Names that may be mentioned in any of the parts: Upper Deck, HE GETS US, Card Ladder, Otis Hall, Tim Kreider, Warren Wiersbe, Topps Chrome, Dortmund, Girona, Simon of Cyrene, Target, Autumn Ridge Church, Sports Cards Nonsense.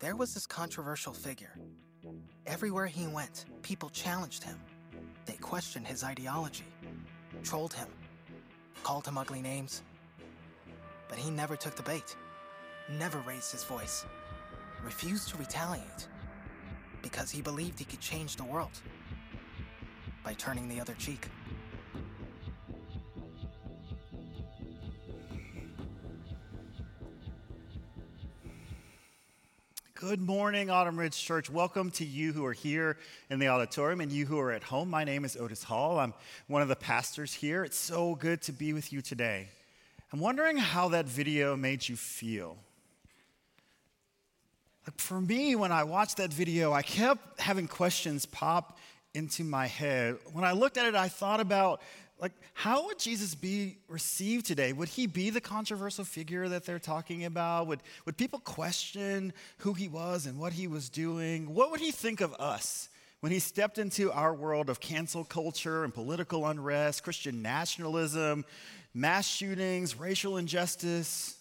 There was this controversial figure. Everywhere he went, people challenged him. They questioned his ideology, trolled him, called him ugly names. But he never took the bait, never raised his voice, refused to retaliate, because he believed he could change the world by turning the other cheek. Good morning, Autumn Ridge Church. Welcome to you who are here in the auditorium and you who are at home. My name is Otis Hall. I'm one of the pastors here. It's so good to be with you today. I'm wondering how that video made you feel. For me, when I watched that video, I kept having questions pop into my head. When I looked at it, I thought about, how would Jesus be received today? Would he be the controversial figure that they're talking about? Would people question who he was and what he was doing? What would he think of us when he stepped into our world of cancel culture and political unrest, Christian nationalism, mass shootings, racial injustice?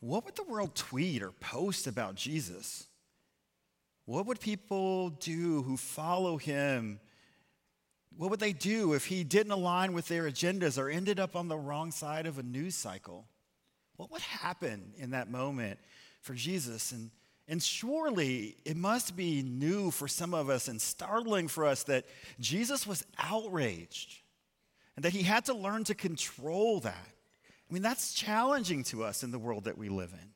What would the world tweet or post about Jesus? What would people do who follow him? What would they do if he didn't align with their agendas or ended up on the wrong side of a news cycle? What would happen in that moment for Jesus? And surely it must be new for some of us and startling for us that Jesus was outraged and that he had to learn to control that. I mean, that's challenging to us in the world that we live in.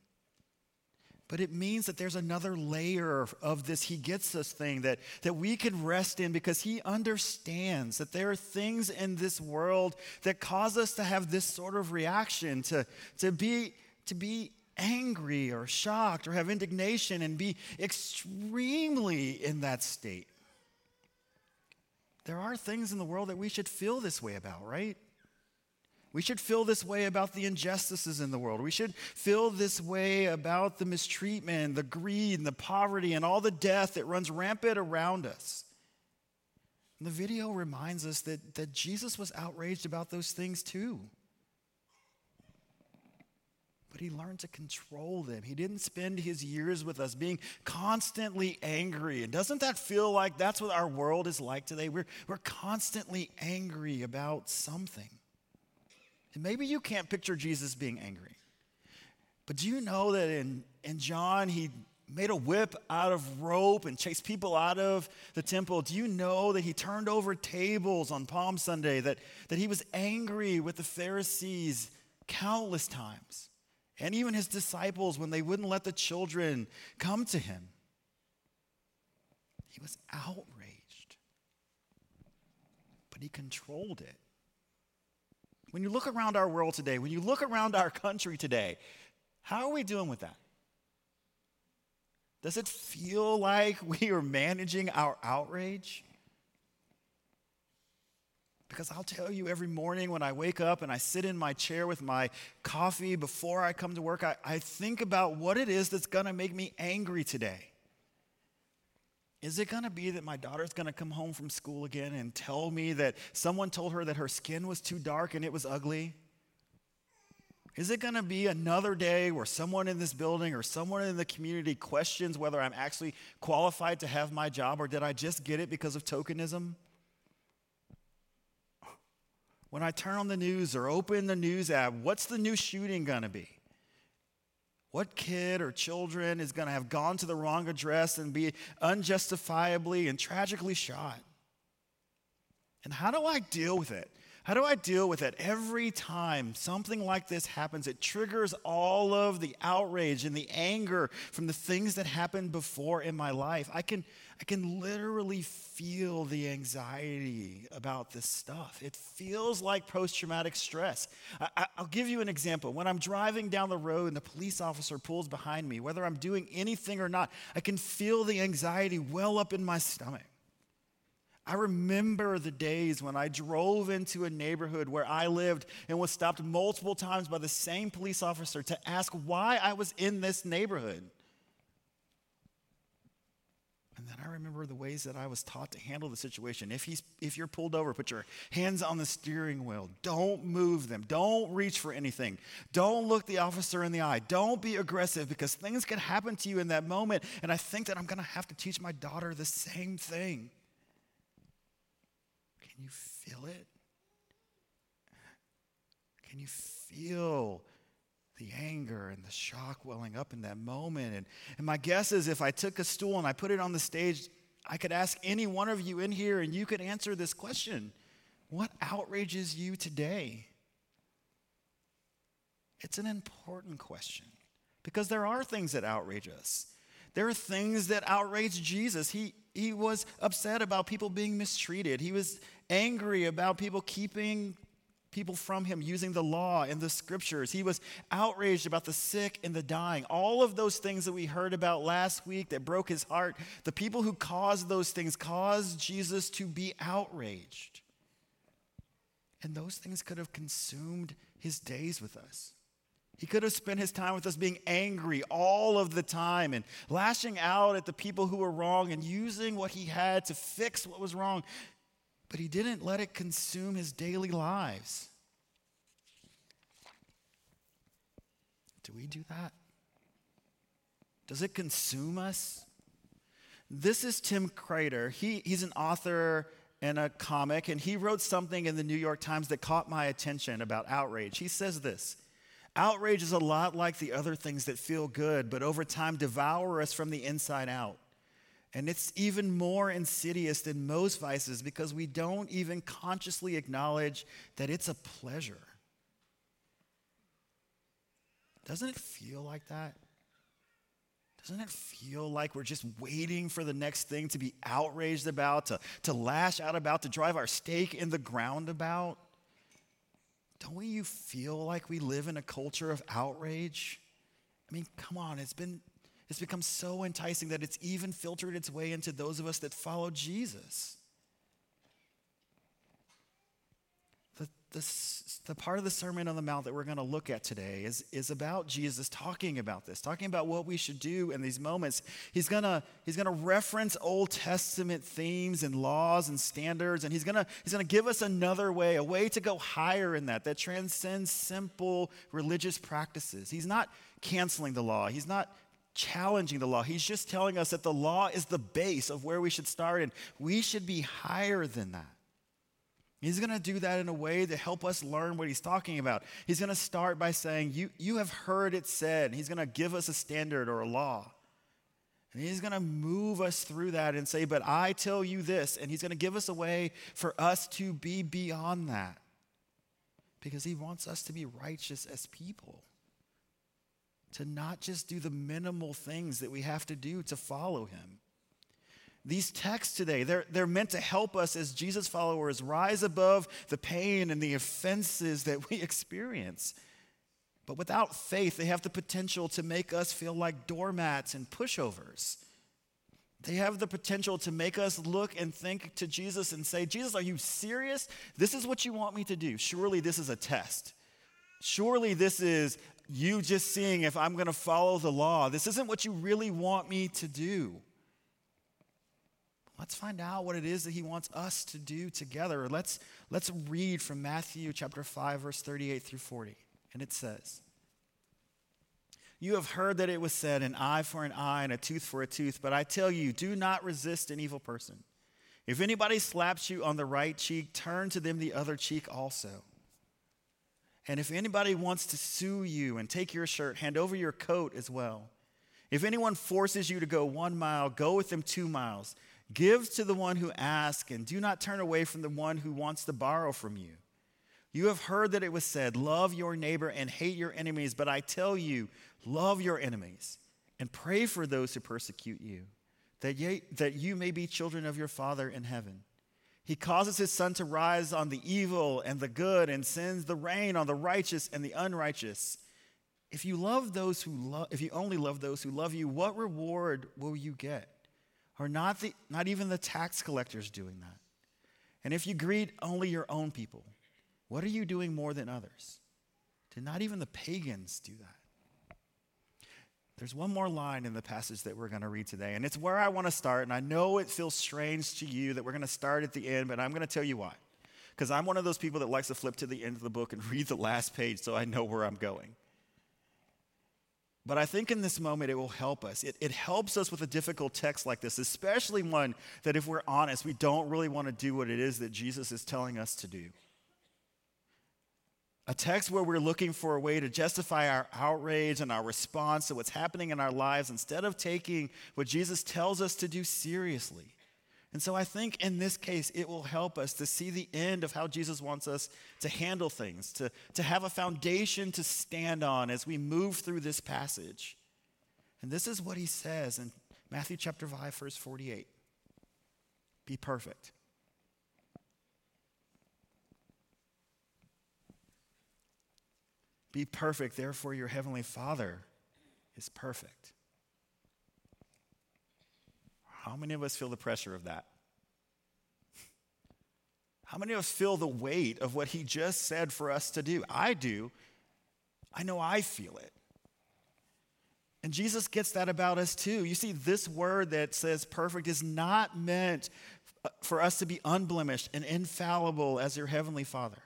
But it means that there's another layer of this he gets us thing that we can rest in, because he understands that there are things in this world that cause us to have this sort of reaction, to be angry or shocked or have indignation and be extremely in that state. There are things in the world that we should feel this way about, right? We should feel this way about the injustices in the world. We should feel this way about the mistreatment, the greed, and the poverty, and all the death that runs rampant around us. And the video reminds us that Jesus was outraged about those things too. But he learned to control them. He didn't spend his years with us being constantly angry. And doesn't that feel like that's what our world is like today? We're constantly angry about something. And maybe you can't picture Jesus being angry. But do you know that in John, he made a whip out of rope and chased people out of the temple? Do you know that he turned over tables on Palm Sunday, that he was angry with the Pharisees countless times? And even his disciples when they wouldn't let the children come to him. He was outraged. But he controlled it. When you look around our world today, when you look around our country today, how are we doing with that? Does it feel like we are managing our outrage? Because I'll tell you, every morning when I wake up and I sit in my chair with my coffee before I come to work, I think about what it is that's going to make me angry today. Is it going to be that my daughter's going to come home from school again and tell me that someone told her that her skin was too dark and it was ugly? Is it going to be another day where someone in this building or someone in the community questions whether I'm actually qualified to have my job, or did I just get it because of tokenism? When I turn on the news or open the news app, what's the new shooting going to be? What kid or children is going to have gone to the wrong address and be unjustifiably and tragically shot? And how do I deal with it? How do I deal with it? Every time something like this happens, it triggers all of the outrage and the anger from the things that happened before in my life. I can literally feel the anxiety about this stuff. It feels like post-traumatic stress. I'll give you an example. When I'm driving down the road and the police officer pulls behind me, whether I'm doing anything or not, I can feel the anxiety well up in my stomach. I remember the days when I drove into a neighborhood where I lived and was stopped multiple times by the same police officer to ask why I was in this neighborhood. And then I remember the ways that I was taught to handle the situation. If you're pulled over, put your hands on the steering wheel. Don't move them. Don't reach for anything. Don't look the officer in the eye. Don't be aggressive, because things could happen to you in that moment. And I think that I'm going to have to teach my daughter the same thing. Can you feel it? Can you feel the anger and the shock welling up in that moment? And my guess is if I took a stool and I put it on the stage, I could ask any one of you in here and you could answer this question. What outrages you today? It's an important question, because there are things that outrage us. There are things that outrage Jesus. He was upset about people being mistreated. He was angry about people keeping people from him using the law and the scriptures. He was outraged about the sick and the dying. All of those things that we heard about last week that broke his heart, the people who caused those things caused Jesus to be outraged. And those things could have consumed his days with us. He could have spent his time with us being angry all of the time and lashing out at the people who were wrong and using what he had to fix what was wrong. But he didn't let it consume his daily lives. Do we do that? Does it consume us? This is Tim Kreider. He's an author and a comic, and he wrote something in the New York Times that caught my attention about outrage. He says this: outrage is a lot like the other things that feel good, but over time devour us from the inside out. And it's even more insidious than most vices, because we don't even consciously acknowledge that it's a pleasure. Doesn't it feel like that? Doesn't it feel like we're just waiting for the next thing to be outraged about, to lash out about, to drive our stake in the ground about? Don't you feel like we live in a culture of outrage? I mean, come on, it's become so enticing that it's even filtered its way into those of us that follow Jesus. The part of the Sermon on the Mount that we're going to look at today is about Jesus talking about this, talking about what we should do in these moments. He's gonna reference Old Testament themes and laws and standards, and he's gonna give us another way, a way to go higher in that transcends simple religious practices. He's not canceling the law. He's not challenging the law. He's just telling us that the law is the base of where we should start, and we should be higher than that. He's going to do that in a way to help us learn what he's talking about. He's going to start by saying, you have heard it said. He's going to give us a standard or a law. And he's going to move us through that and say, but I tell you this. And he's going to give us a way for us to be beyond that, because he wants us to be righteous as people, to not just do the minimal things that we have to do to follow him. These texts today, they're meant to help us as Jesus followers rise above the pain and the offenses that we experience. But without faith, they have the potential to make us feel like doormats and pushovers. They have the potential to make us look and think to Jesus and say, Jesus, are you serious? This is what you want me to do. Surely this is a test. Surely this is you just seeing if I'm going to follow the law. This isn't what you really want me to do. Let's find out what it is that he wants us to do together. Let's read from Matthew chapter 5, verse 38 through 40. And it says, "You have heard that it was said, an eye for an eye and a tooth for a tooth. But I tell you, do not resist an evil person. If anybody slaps you on the right cheek, turn to them the other cheek also. And if anybody wants to sue you and take your shirt, hand over your coat as well. If anyone forces you to go 1 mile, go with them 2 miles. Give to the one who asks, and do not turn away from the one who wants to borrow from you. You have heard that it was said, love your neighbor and hate your enemies. But I tell you, love your enemies and pray for those who persecute you, that you may be children of your Father in heaven. He causes his sun to rise on the evil and the good, and sends the rain on the righteous and the unrighteous. If you only love those who love you, what reward will you get? Or not even the tax collectors doing that? And if you greet only your own people, what are you doing more than others? Did not even the pagans do that?" There's one more line in the passage that we're going to read today, and it's where I want to start, and I know it feels strange to you that we're going to start at the end, but I'm going to tell you why. Because I'm one of those people that likes to flip to the end of the book and read the last page so I know where I'm going. But I think in this moment it will help us. It helps us with a difficult text like this, especially one that, if we're honest, we don't really want to do what it is that Jesus is telling us to do. A text where we're looking for a way to justify our outrage and our response to what's happening in our lives instead of taking what Jesus tells us to do seriously. And so I think in this case, it will help us to see the end of how Jesus wants us to handle things, to have a foundation to stand on as we move through this passage. And this is what he says in Matthew chapter 5, verse 48. Be perfect. Be perfect, therefore your heavenly Father is perfect. How many of us feel the pressure of that? How many of us feel the weight of what he just said for us to do? I do. I know I feel it. And Jesus gets that about us too. You see, this word that says perfect is not meant for us to be unblemished and infallible as your heavenly Father.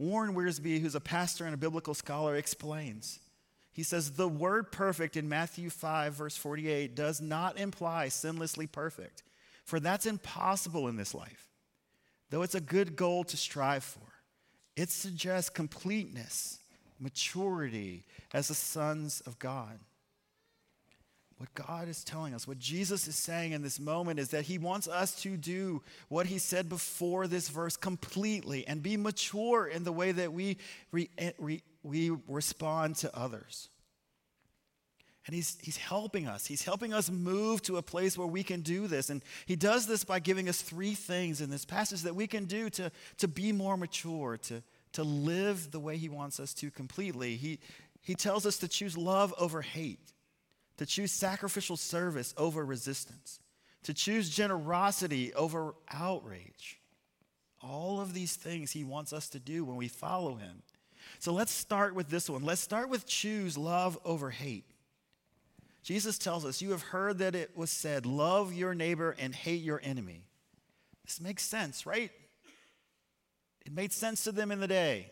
Warren Wiersbe, who's a pastor and a biblical scholar, explains. He says, the word perfect in Matthew 5, verse 48, does not imply sinlessly perfect, for that's impossible in this life. Though it's a good goal to strive for, it suggests completeness, maturity as the sons of God. What God is telling us, what Jesus is saying in this moment, is that he wants us to do what he said before this verse completely and be mature in the way that we respond to others. And he's helping us. He's helping us move to a place where we can do this. And he does this by giving us three things in this passage that we can do to be more mature, to live the way he wants us to completely. He tells us to choose love over hate, to choose sacrificial service over resistance, to choose generosity over outrage. All of these things he wants us to do when we follow him. So let's start with this one. Let's start with choose love over hate. Jesus tells us, you have heard that it was said, love your neighbor and hate your enemy. This makes sense, right? It made sense to them in the day.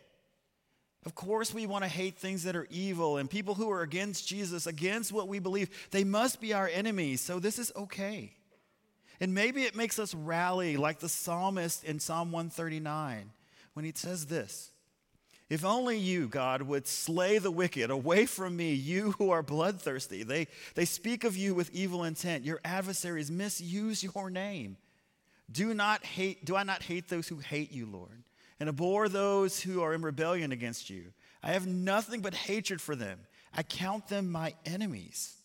Of course we want to hate things that are evil, and people who are against Jesus, against what we believe, they must be our enemies, so this is okay. And maybe it makes us rally like the psalmist in Psalm 139 when he says this, if only you, God, would slay the wicked away from me, you who are bloodthirsty. They speak of you with evil intent. Your adversaries misuse your name. Do I not hate those who hate you, Lord, and abhor those who are in rebellion against you? I have nothing but hatred for them. I count them my enemies.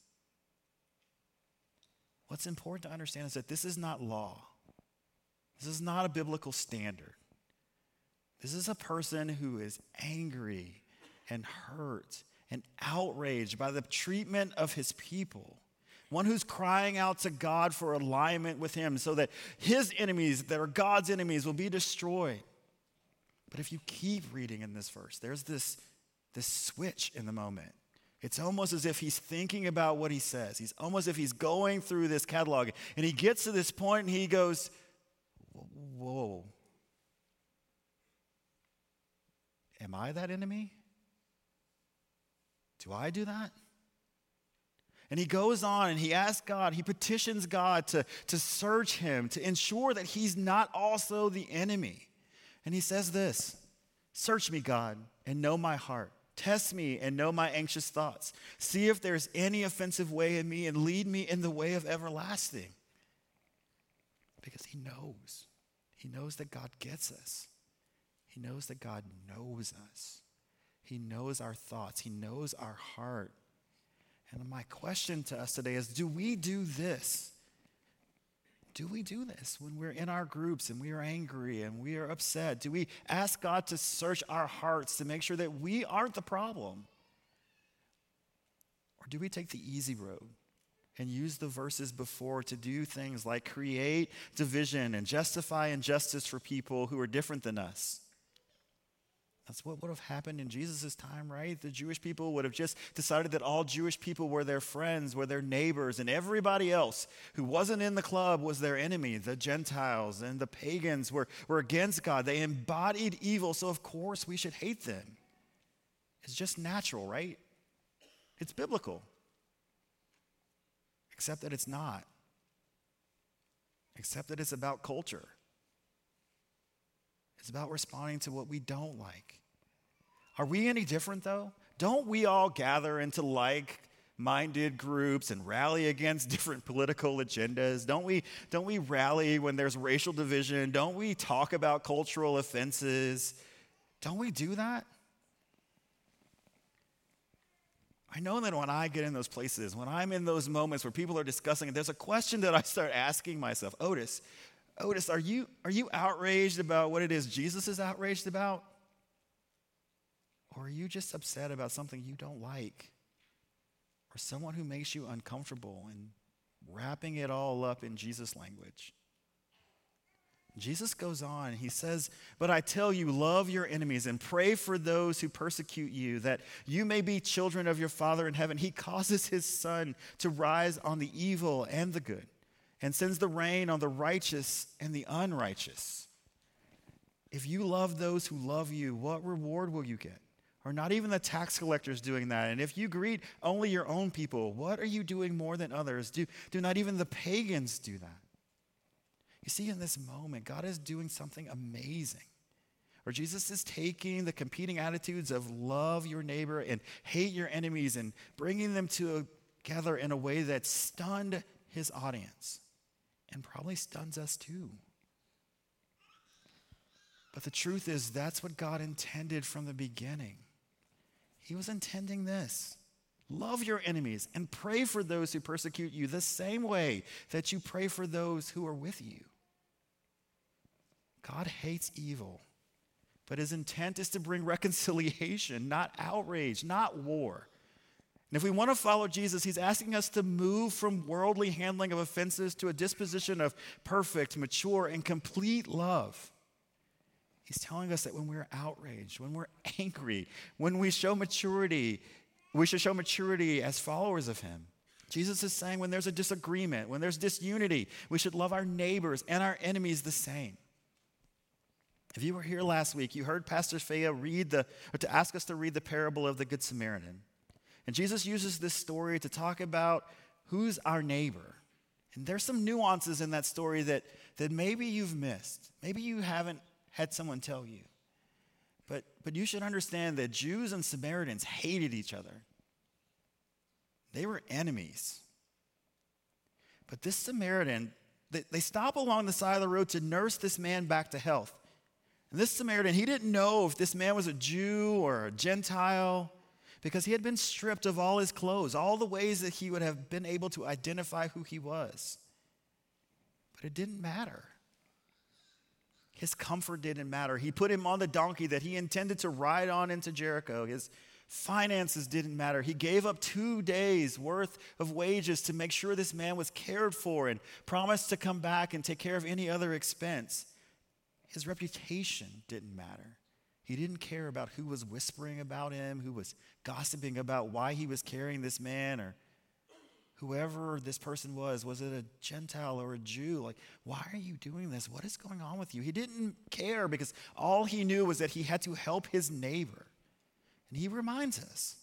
What's important to understand is that this is not law. This is not a biblical standard. This is a person who is angry and hurt and outraged by the treatment of his people. One who's crying out to God for alignment with him so that his enemies, that are God's enemies, will be destroyed. But if you keep reading in this verse, there's this switch in the moment. It's almost as if he's thinking about what he says. He's almost as if he's going through this catalog. And he gets to this point and he goes, whoa. Am I that enemy? Do I do that? And he goes on and he asks God, he petitions God to search him, to ensure that he's not also the enemy. And he says this, search me, God, and know my heart. Test me and know my anxious thoughts. See if there's any offensive way in me and lead me in the way of everlasting. Because he knows that God gets us. He knows that God knows us. He knows our thoughts. He knows our heart. And my question to us today is, do we do this? Do we do this when we're in our groups and we are angry and we are upset? Do we ask God to search our hearts to make sure that we aren't the problem? Or do we take the easy road and use the verses before to do things like create division and justify injustice for people who are different than us? That's what would have happened in Jesus' time, right? The Jewish people would have just decided that all Jewish people were their friends, were their neighbors, and everybody else who wasn't in the club was their enemy. The Gentiles and the pagans were against God. They embodied evil, so of course we should hate them. It's just natural, right? It's biblical. Except that it's not. Except that it's about culture. It's about responding to what we don't like. Are we any different, though? Don't we all gather into like-minded groups and rally against different political agendas? Don't we rally when there's racial division? Don't we talk about cultural offenses? Don't we do that? I know that when I get in those places, when I'm in those moments where people are discussing it, there's a question that I start asking myself, Otis, are you outraged about what it is Jesus is outraged about? Or are you just upset about something you don't like? Or someone who makes you uncomfortable, and wrapping it all up in Jesus' language? Jesus goes on, he says, "But I tell you, love your enemies and pray for those who persecute you, that you may be children of your Father in heaven. He causes his sun to rise on the evil and the good, and sends the rain on the righteous and the unrighteous. If you love those who love you, what reward will you get? Are not even the tax collectors doing that? And if you greet only your own people, what are you doing more than others? Do not even the pagans do that?" You see, in this moment, God is doing something amazing. Where Jesus is taking the competing attitudes of love your neighbor and hate your enemies and bringing them together in a way that stunned his audience. And probably stuns us too. But the truth is, that's what God intended from the beginning. He was intending this. Love your enemies and pray for those who persecute you the same way that you pray for those who are with you. God hates evil, but his intent is to bring reconciliation, not outrage, not war. And if we want to follow Jesus, he's asking us to move from worldly handling of offenses to a disposition of perfect, mature, and complete love. He's telling us that when we're outraged, when we're angry, when we show maturity, we should show maturity as followers of him. Jesus is saying when there's a disagreement, when there's disunity, we should love our neighbors and our enemies the same. If you were here last week, you heard Pastor Faya ask us to read the parable of the Good Samaritan. And Jesus uses this story to talk about who's our neighbor. And there's some nuances in that story that maybe you've missed. Maybe you haven't had someone tell you. But you should understand that Jews and Samaritans hated each other. They were enemies. But this Samaritan, they stop along the side of the road to nurse this man back to health. And this Samaritan, he didn't know if this man was a Jew or a Gentile, because he had been stripped of all his clothes, all the ways that he would have been able to identify who he was. But it didn't matter. His comfort didn't matter. He put him on the donkey that he intended to ride on into Jericho. His finances didn't matter. He gave up 2 days' worth of wages to make sure this man was cared for, and promised to come back and take care of any other expense. His reputation didn't matter. He didn't care about who was whispering about him, who was gossiping about why he was carrying this man, or whoever this person was it a Gentile or a Jew? Like, why are you doing this? What is going on with you? He didn't care, because all he knew was that he had to help his neighbor. And he reminds us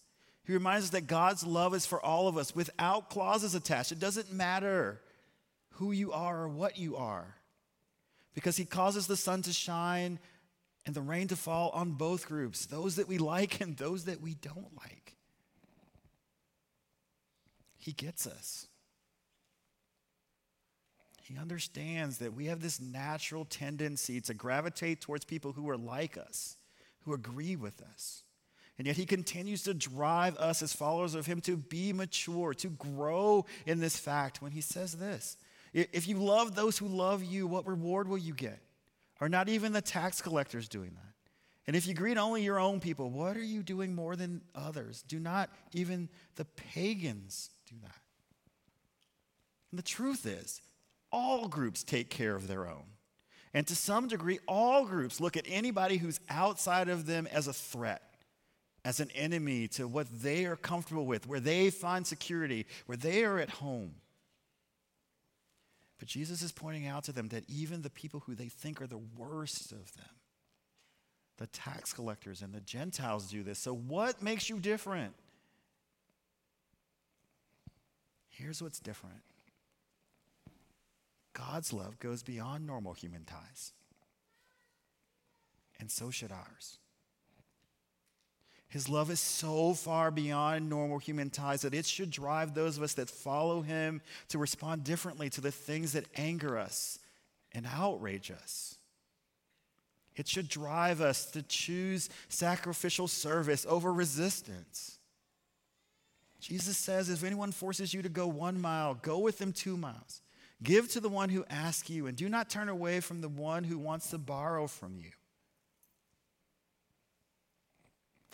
that God's love is for all of us without clauses attached. It doesn't matter who you are or what you are, because he causes the sun to shine and the rain to fall on both groups, those that we like and those that we don't like. He gets us. He understands that we have this natural tendency to gravitate towards people who are like us, who agree with us. And yet he continues to drive us as followers of him to be mature, to grow in this fact when he says this: if you love those who love you, what reward will you get? Are not even the tax collectors doing that? And if you greet only your own people, what are you doing more than others? Do not even the pagans do that? And the truth is, all groups take care of their own. And to some degree, all groups look at anybody who's outside of them as a threat, as an enemy to what they are comfortable with, where they find security, where they are at home. But Jesus is pointing out to them that even the people who they think are the worst of them, the tax collectors and the Gentiles, do this. So what makes you different? Here's what's different. God's love goes beyond normal human ties. And so should ours. His love is so far beyond normal human ties that it should drive those of us that follow him to respond differently to the things that anger us and outrage us. It should drive us to choose sacrificial service over resistance. Jesus says, if anyone forces you to go 1 mile, go with them 2 miles. Give to the one who asks you, and do not turn away from the one who wants to borrow from you.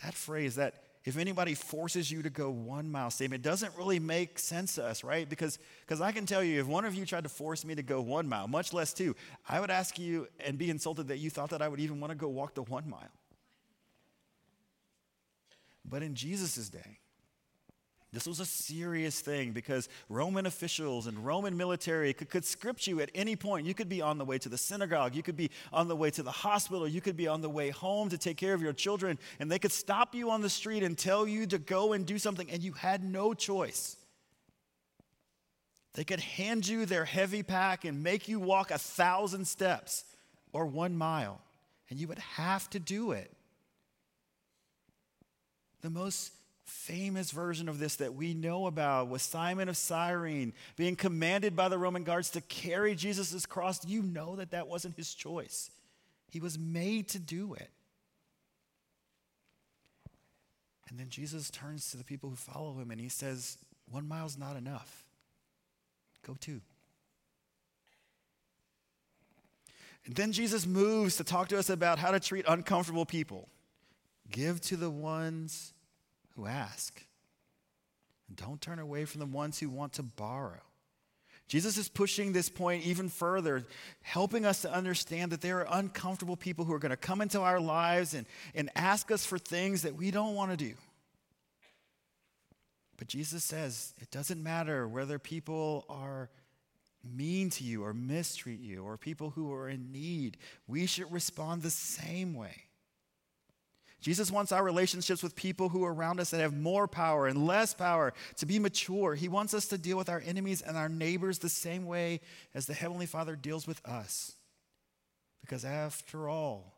That phrase, that if anybody forces you to go 1 mile statement, doesn't really make sense to us, right? Because I can tell you, if one of you tried to force me to go 1 mile, much less 2, I would ask you and be insulted that you thought that I would even want to go walk the 1 mile. But in Jesus' day, this was a serious thing, because Roman officials and Roman military could conscript you at any point. You could be on the way to the synagogue. You could be on the way to the hospital. You could be on the way home to take care of your children. And they could stop you on the street and tell you to go and do something, and you had no choice. They could hand you their heavy pack and make you walk 1,000 steps or 1 mile, and you would have to do it. The most famous version of this that we know about was Simon of Cyrene being commanded by the Roman guards to carry Jesus' cross. You know that wasn't his choice. He was made to do it. And then Jesus turns to the people who follow him and he says, 1 mile's not enough. Go 2. And then Jesus moves to talk to us about how to treat uncomfortable people. Give to the ones who ask, and don't turn away from the ones who want to borrow. Jesus is pushing this point even further, helping us to understand that there are uncomfortable people who are going to come into our lives and ask us for things that we don't want to do. But Jesus says it doesn't matter whether people are mean to you or mistreat you or people who are in need. We should respond the same way. Jesus wants our relationships with people who are around us that have more power and less power to be mature. He wants us to deal with our enemies and our neighbors the same way as the Heavenly Father deals with us. Because after all,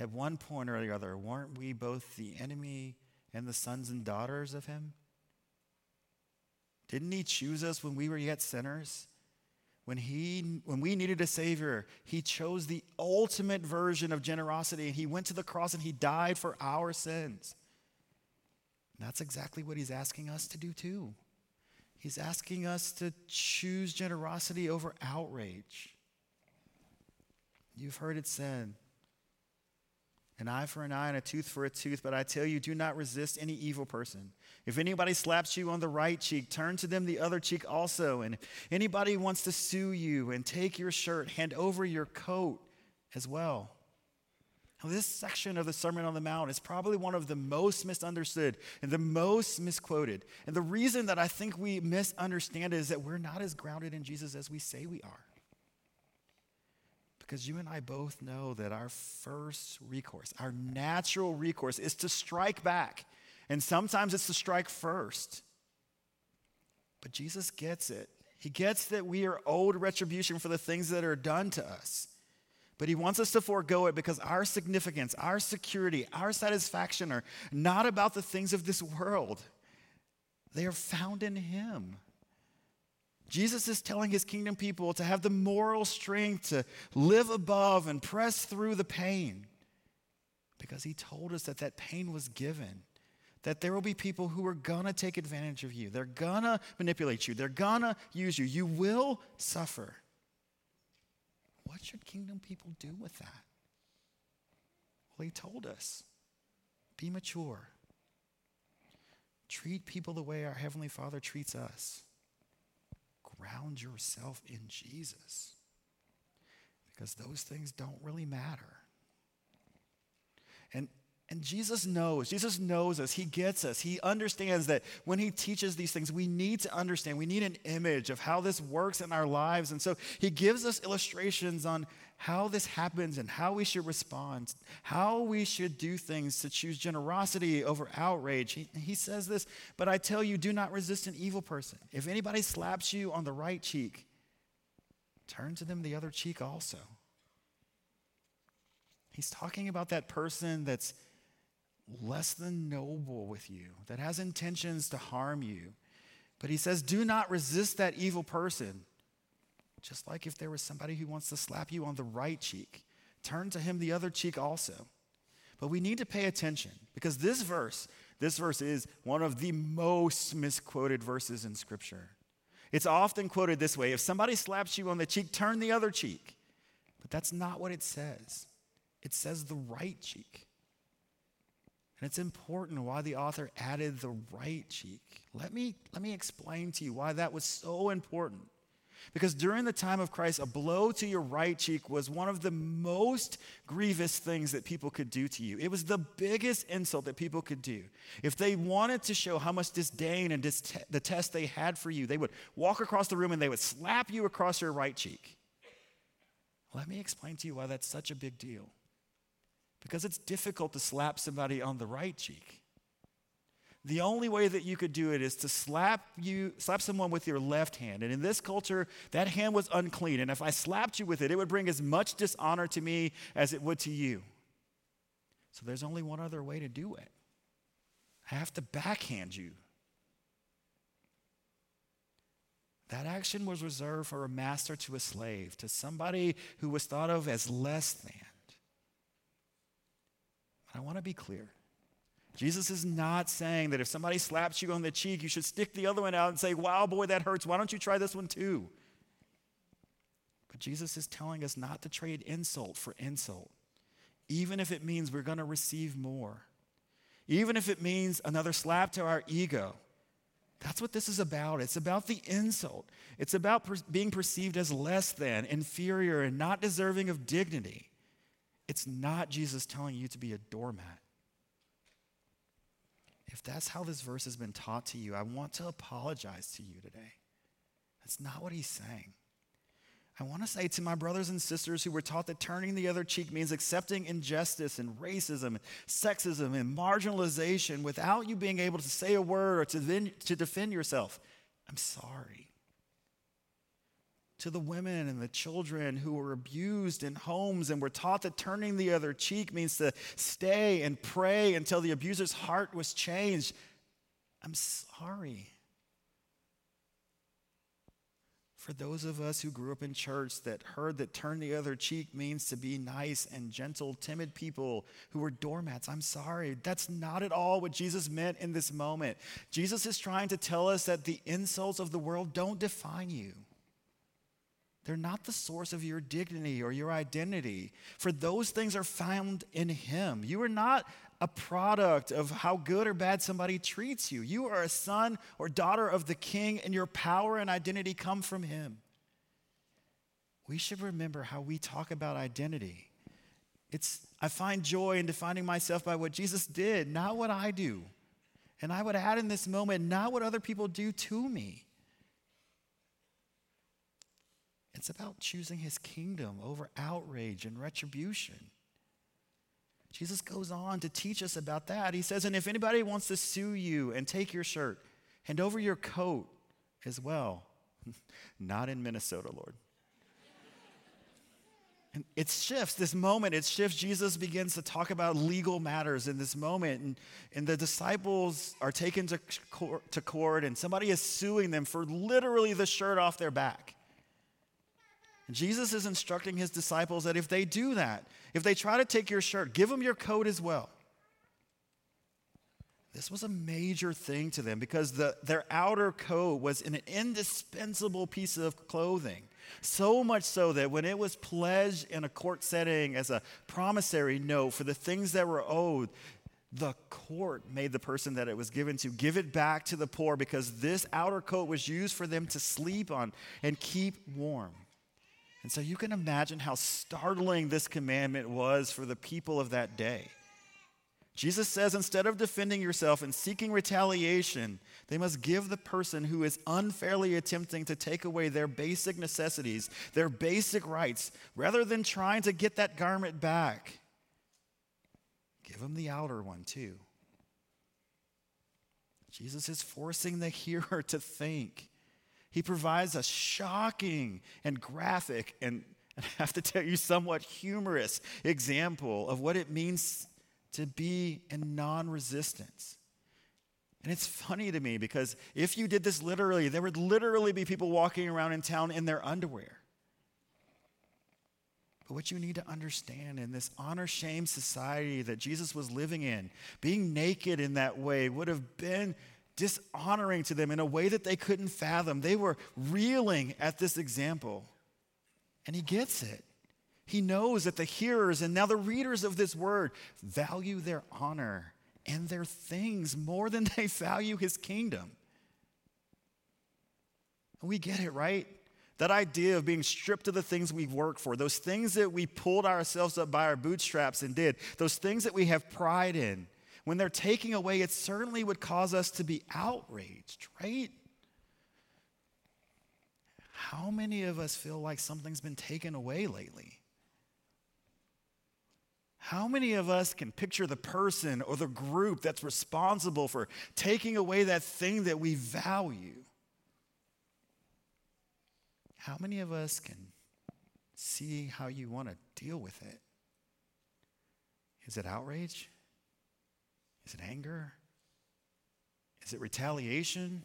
at one point or the other, weren't we both the enemy and the sons and daughters of him? Didn't he choose us when we were yet sinners? When we needed a Savior, he chose the ultimate version of generosity, and he went to the cross and he died for our sins. And that's exactly what he's asking us to do too. He's asking us to choose generosity over outrage. You've heard it said, an eye for an eye and a tooth for a tooth, but I tell you, do not resist any evil person. If anybody slaps you on the right cheek, turn to them the other cheek also. And if anybody wants to sue you and take your shirt, hand over your coat as well. Now, this section of the Sermon on the Mount is probably one of the most misunderstood and the most misquoted. And the reason that I think we misunderstand it is that we're not as grounded in Jesus as we say we are. Because you and I both know that our first recourse, our natural recourse, is to strike back. And sometimes it's to strike first. But Jesus gets it. He gets that we are owed retribution for the things that are done to us. But he wants us to forego it because our significance, our security, our satisfaction are not about the things of this world. They are found in him. Jesus is telling his kingdom people to have the moral strength to live above and press through the pain, because he told us that pain was given, that there will be people who are going to take advantage of you. They're going to manipulate you. They're going to use you. You will suffer. What should kingdom people do with that? Well, he told us, be mature. Treat people the way our Heavenly Father treats us. Ground yourself in Jesus. because those things don't really matter. And Jesus knows us. He gets us. He understands that when he teaches these things, we need to understand. We need an image of how this works in our lives. And so he gives us illustrations on how this happens and how we should respond, how we should do things to choose generosity over outrage. He says this, but I tell you, do not resist an evil person. If anybody slaps you on the right cheek, turn to them the other cheek also. He's talking about that person that's less than noble with you, that has intentions to harm you. But he says, do not resist that evil person. Just like if there was somebody who wants to slap you on the right cheek, turn to him the other cheek also. But we need to pay attention because this verse is one of the most misquoted verses in Scripture. It's often quoted this way, if somebody slaps you on the cheek, turn the other cheek. But that's not what it says. It says the right cheek. And it's important why the author added the right cheek. Let me explain to you why that was so important. Because during the time of Christ, a blow to your right cheek was one of the most grievous things that people could do to you. It was the biggest insult that people could do. If they wanted to show how much disdain and detest they had for you, they would walk across the room and they would slap you across your right cheek. Let me explain to you why that's such a big deal. Because it's difficult to slap somebody on the right cheek. The only way that you could do it is to slap someone with your left hand. And in this culture, that hand was unclean. And if I slapped you with it, it would bring as much dishonor to me as it would to you. So there's only one other way to do it. I have to backhand you. That action was reserved for a master to a slave, to somebody who was thought of as less than. But I want to be clear. Jesus is not saying that if somebody slaps you on the cheek, you should stick the other one out and say, wow, boy, that hurts. Why don't you try this one too? But Jesus is telling us not to trade insult for insult, even if it means we're going to receive more, even if it means another slap to our ego. That's what this is about. It's about the insult. It's about being perceived as less than, inferior, and not deserving of dignity. It's not Jesus telling you to be a doormat. If that's how this verse has been taught to you, I want to apologize to you today. That's not what he's saying. I want to say to my brothers and sisters who were taught that turning the other cheek means accepting injustice and racism and sexism and marginalization without you being able to say a word or to defend yourself, I'm sorry. To the women and the children who were abused in homes and were taught that turning the other cheek means to stay and pray until the abuser's heart was changed, I'm sorry. For those of us who grew up in church that heard that turn the other cheek means to be nice and gentle, timid people who were doormats, I'm sorry. That's not at all what Jesus meant in this moment. Jesus is trying to tell us that the insults of the world don't define you. They're not the source of your dignity or your identity, for those things are found in him. You are not a product of how good or bad somebody treats you. You are a son or daughter of the King, and your power and identity come from him. We should remember how we talk about identity. I find joy in defining myself by what Jesus did, not what I do. And I would add in this moment, not what other people do to me. It's about choosing his kingdom over outrage and retribution. Jesus goes on to teach us about that. He says, and if anybody wants to sue you and take your shirt, hand over your coat as well. Not in Minnesota, Lord. And it shifts. This moment, it shifts. Jesus begins to talk about legal matters in this moment. And the disciples are taken to court, and somebody is suing them for literally the shirt off their back. Jesus is instructing his disciples that if they do that, if they try to take your shirt, give them your coat as well. This was a major thing to them because their outer coat was an indispensable piece of clothing. So much so that when it was pledged in a court setting as a promissory note for the things that were owed, the court made the person that it was given to give it back to the poor because this outer coat was used for them to sleep on and keep warm. And so you can imagine how startling this commandment was for the people of that day. Jesus says, instead of defending yourself and seeking retaliation, they must give the person who is unfairly attempting to take away their basic necessities, their basic rights, rather than trying to get that garment back. Give them the outer one too. Jesus is forcing the hearer to think. He provides a shocking and graphic and I have to tell you, somewhat humorous example of what it means to be in non-resistance. And it's funny to me because if you did this literally, there would literally be people walking around in town in their underwear. But what you need to understand in this honor-shame society that Jesus was living in, being naked in that way would have been dishonoring to them in a way that they couldn't fathom. They were reeling at this example. And he gets it. He knows that the hearers and now the readers of this word value their honor and their things more than they value his kingdom. And we get it, right? That idea of being stripped of the things we work for, those things that we pulled ourselves up by our bootstraps and did, those things that we have pride in, when they're taken away, it certainly would cause us to be outraged, right? How many of us feel like something's been taken away lately? How many of us can picture the person or the group that's responsible for taking away that thing that we value? How many of us can see how you want to deal with it? Is it outrage? Is it anger? Is it retaliation?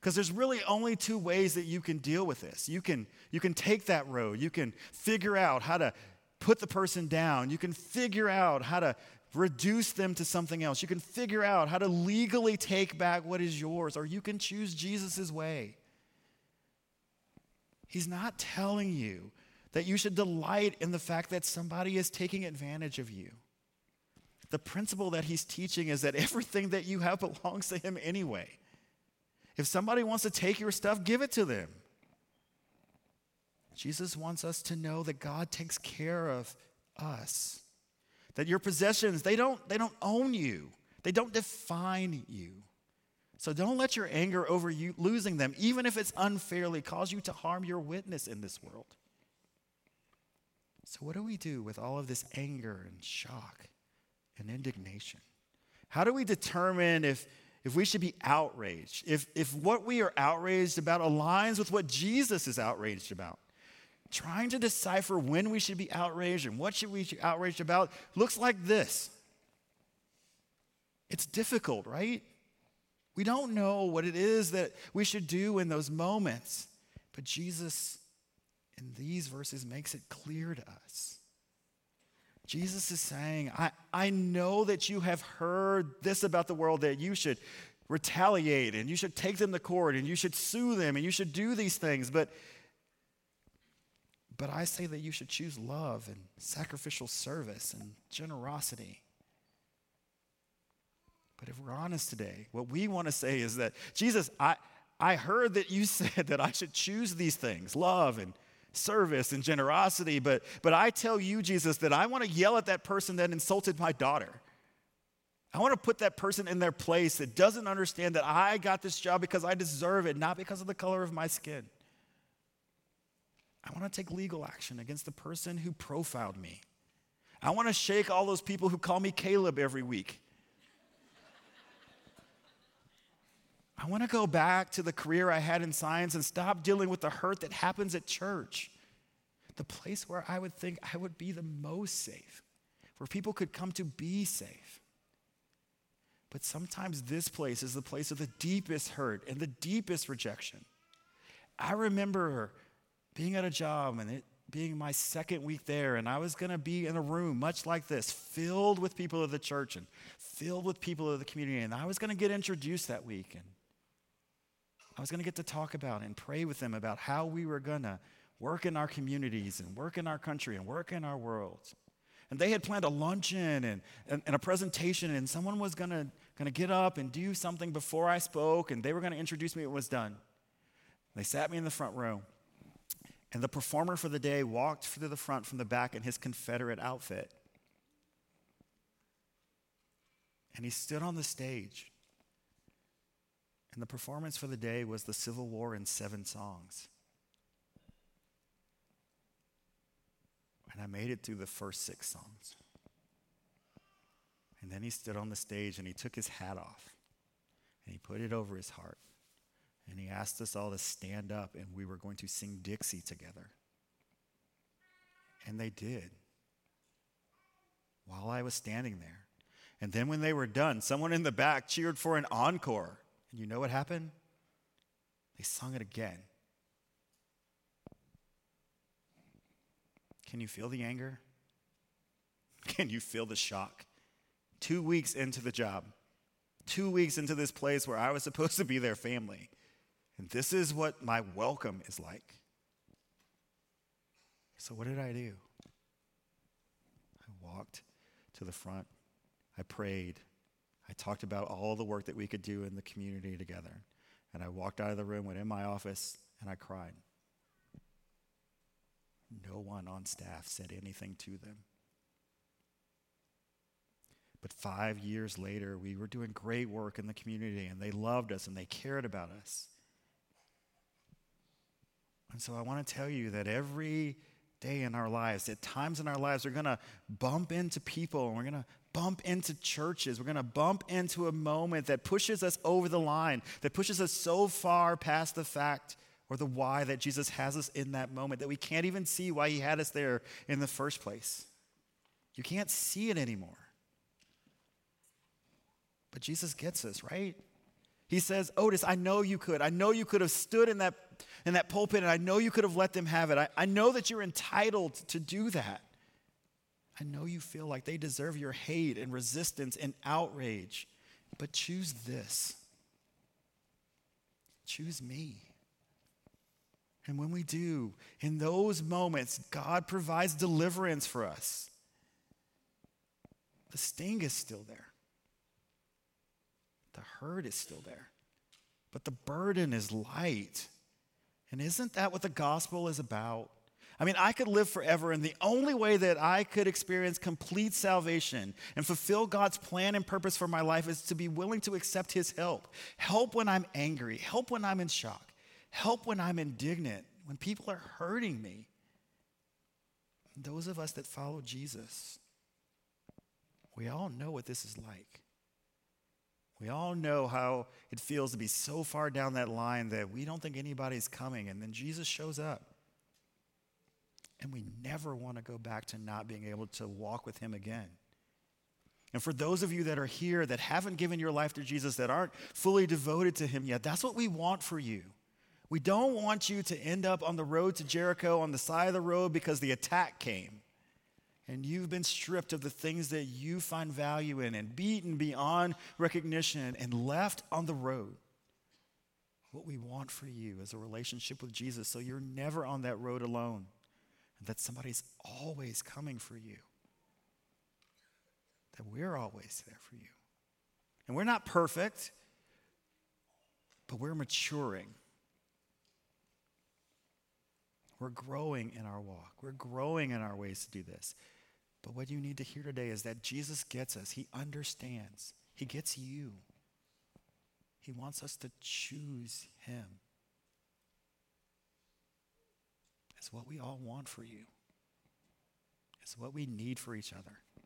Because there's really only two ways that you can deal with this. You can take that road. You can figure out how to put the person down. You can figure out how to reduce them to something else. You can figure out how to legally take back what is yours, or you can choose Jesus' way. He's not telling you that you should delight in the fact that somebody is taking advantage of you. The principle that he's teaching is that everything that you have belongs to him anyway. If somebody wants to take your stuff, give it to them. Jesus wants us to know that God takes care of us. That your possessions, they don't own you. They don't define you. So don't let your anger over you losing them, even if it's unfairly, cause you to harm your witness in this world. So what do we do with all of this anger and shock and indignation? How do we determine if we should be outraged? If what we are outraged about aligns with what Jesus is outraged about? Trying to decipher when we should be outraged and what should we be outraged about looks like this. It's difficult, right? We don't know what it is that we should do in those moments. But Jesus, in these verses, makes it clear to us. Jesus is saying, I know that you have heard this about the world, that you should retaliate and you should take them to court and you should sue them and you should do these things. But I say that you should choose love and sacrificial service and generosity. But if we're honest today, what we want to say is that, Jesus, I heard that you said that I should choose these things, love and service and generosity, but I tell you, Jesus, that I want to yell at that person that insulted my daughter. I want to put that person in their place that doesn't understand that I got this job because I deserve it, not because of the color of my skin. I want to take legal action against the person who profiled me. I want to shake all those people who call me Caleb every week. I want to go back to the career I had in science and stop dealing with the hurt that happens at church, the place where I would think I would be the most safe, where people could come to be safe. But sometimes this place is the place of the deepest hurt and the deepest rejection. I remember being at a job and it being my second week there, and I was going to be in a room much like this, filled with people of the church and filled with people of the community, and I was going to get introduced that week, and I was going to get to talk about and pray with them about how we were going to work in our communities and work in our country and work in our world. And they had planned a luncheon and a presentation, and someone was going to get up and do something before I spoke, and they were going to introduce me when it was done. They sat me in the front row. And the performer for the day walked through the front from the back in his Confederate outfit. And he stood on the stage. And the performance for the day was the Civil War in 7 songs. And I made it through the first 6 songs. And then he stood on the stage and he took his hat off. And he put it over his heart. And he asked us all to stand up, and we were going to sing Dixie together. And they did, while I was standing there. And then when they were done, someone in the back cheered for an encore. And you know what happened? They sung it again. Can you feel the anger? Can you feel the shock? 2 weeks into the job, 2 weeks into this place where I was supposed to be their family, and this is what my welcome is like. So what did I do? I walked to the front. I prayed. I talked about all the work that we could do in the community together. And I walked out of the room, went in my office, and I cried. No one on staff said anything to them. But 5 years later, we were doing great work in the community, and they loved us, and they cared about us. And so I want to tell you that every day in our lives, at times in our lives, we're going to bump into people, and we're going to bump into churches. We're going to bump into a moment that pushes us over the line, that pushes us so far past the fact or the why that Jesus has us in that moment that we can't even see why he had us there in the first place. You can't see it anymore. But Jesus gets us, right? He says, Otis, I know you could. I know you could have stood in that pulpit, and I know you could have let them have it. I know that you're entitled to do that. I know you feel like they deserve your hate and resistance and outrage, but choose this. Choose me. And when we do, in those moments, God provides deliverance for us. The sting is still there. The hurt is still there, but the burden is light. And isn't that what the gospel is about? I mean, I could live forever, and the only way that I could experience complete salvation and fulfill God's plan and purpose for my life is to be willing to accept his help. Help when I'm angry. Help when I'm in shock. Help when I'm indignant, when people are hurting me. And those of us that follow Jesus, we all know what this is like. We all know how it feels to be so far down that line that we don't think anybody's coming, and then Jesus shows up. And we never want to go back to not being able to walk with him again. And for those of you that are here that haven't given your life to Jesus, that aren't fully devoted to him yet, that's what we want for you. We don't want you to end up on the road to Jericho, on the side of the road because the attack came. And you've been stripped of the things that you find value in and beaten beyond recognition and left on the road. What we want for you is a relationship with Jesus so you're never on that road alone and that somebody's always coming for you, that we're always there for you. And we're not perfect, but we're maturing. We're growing in our walk. We're growing in our ways to do this. But what you need to hear today is that Jesus gets us. He understands. He gets you. He wants us to choose him. It's what we all want for you. It's what we need for each other.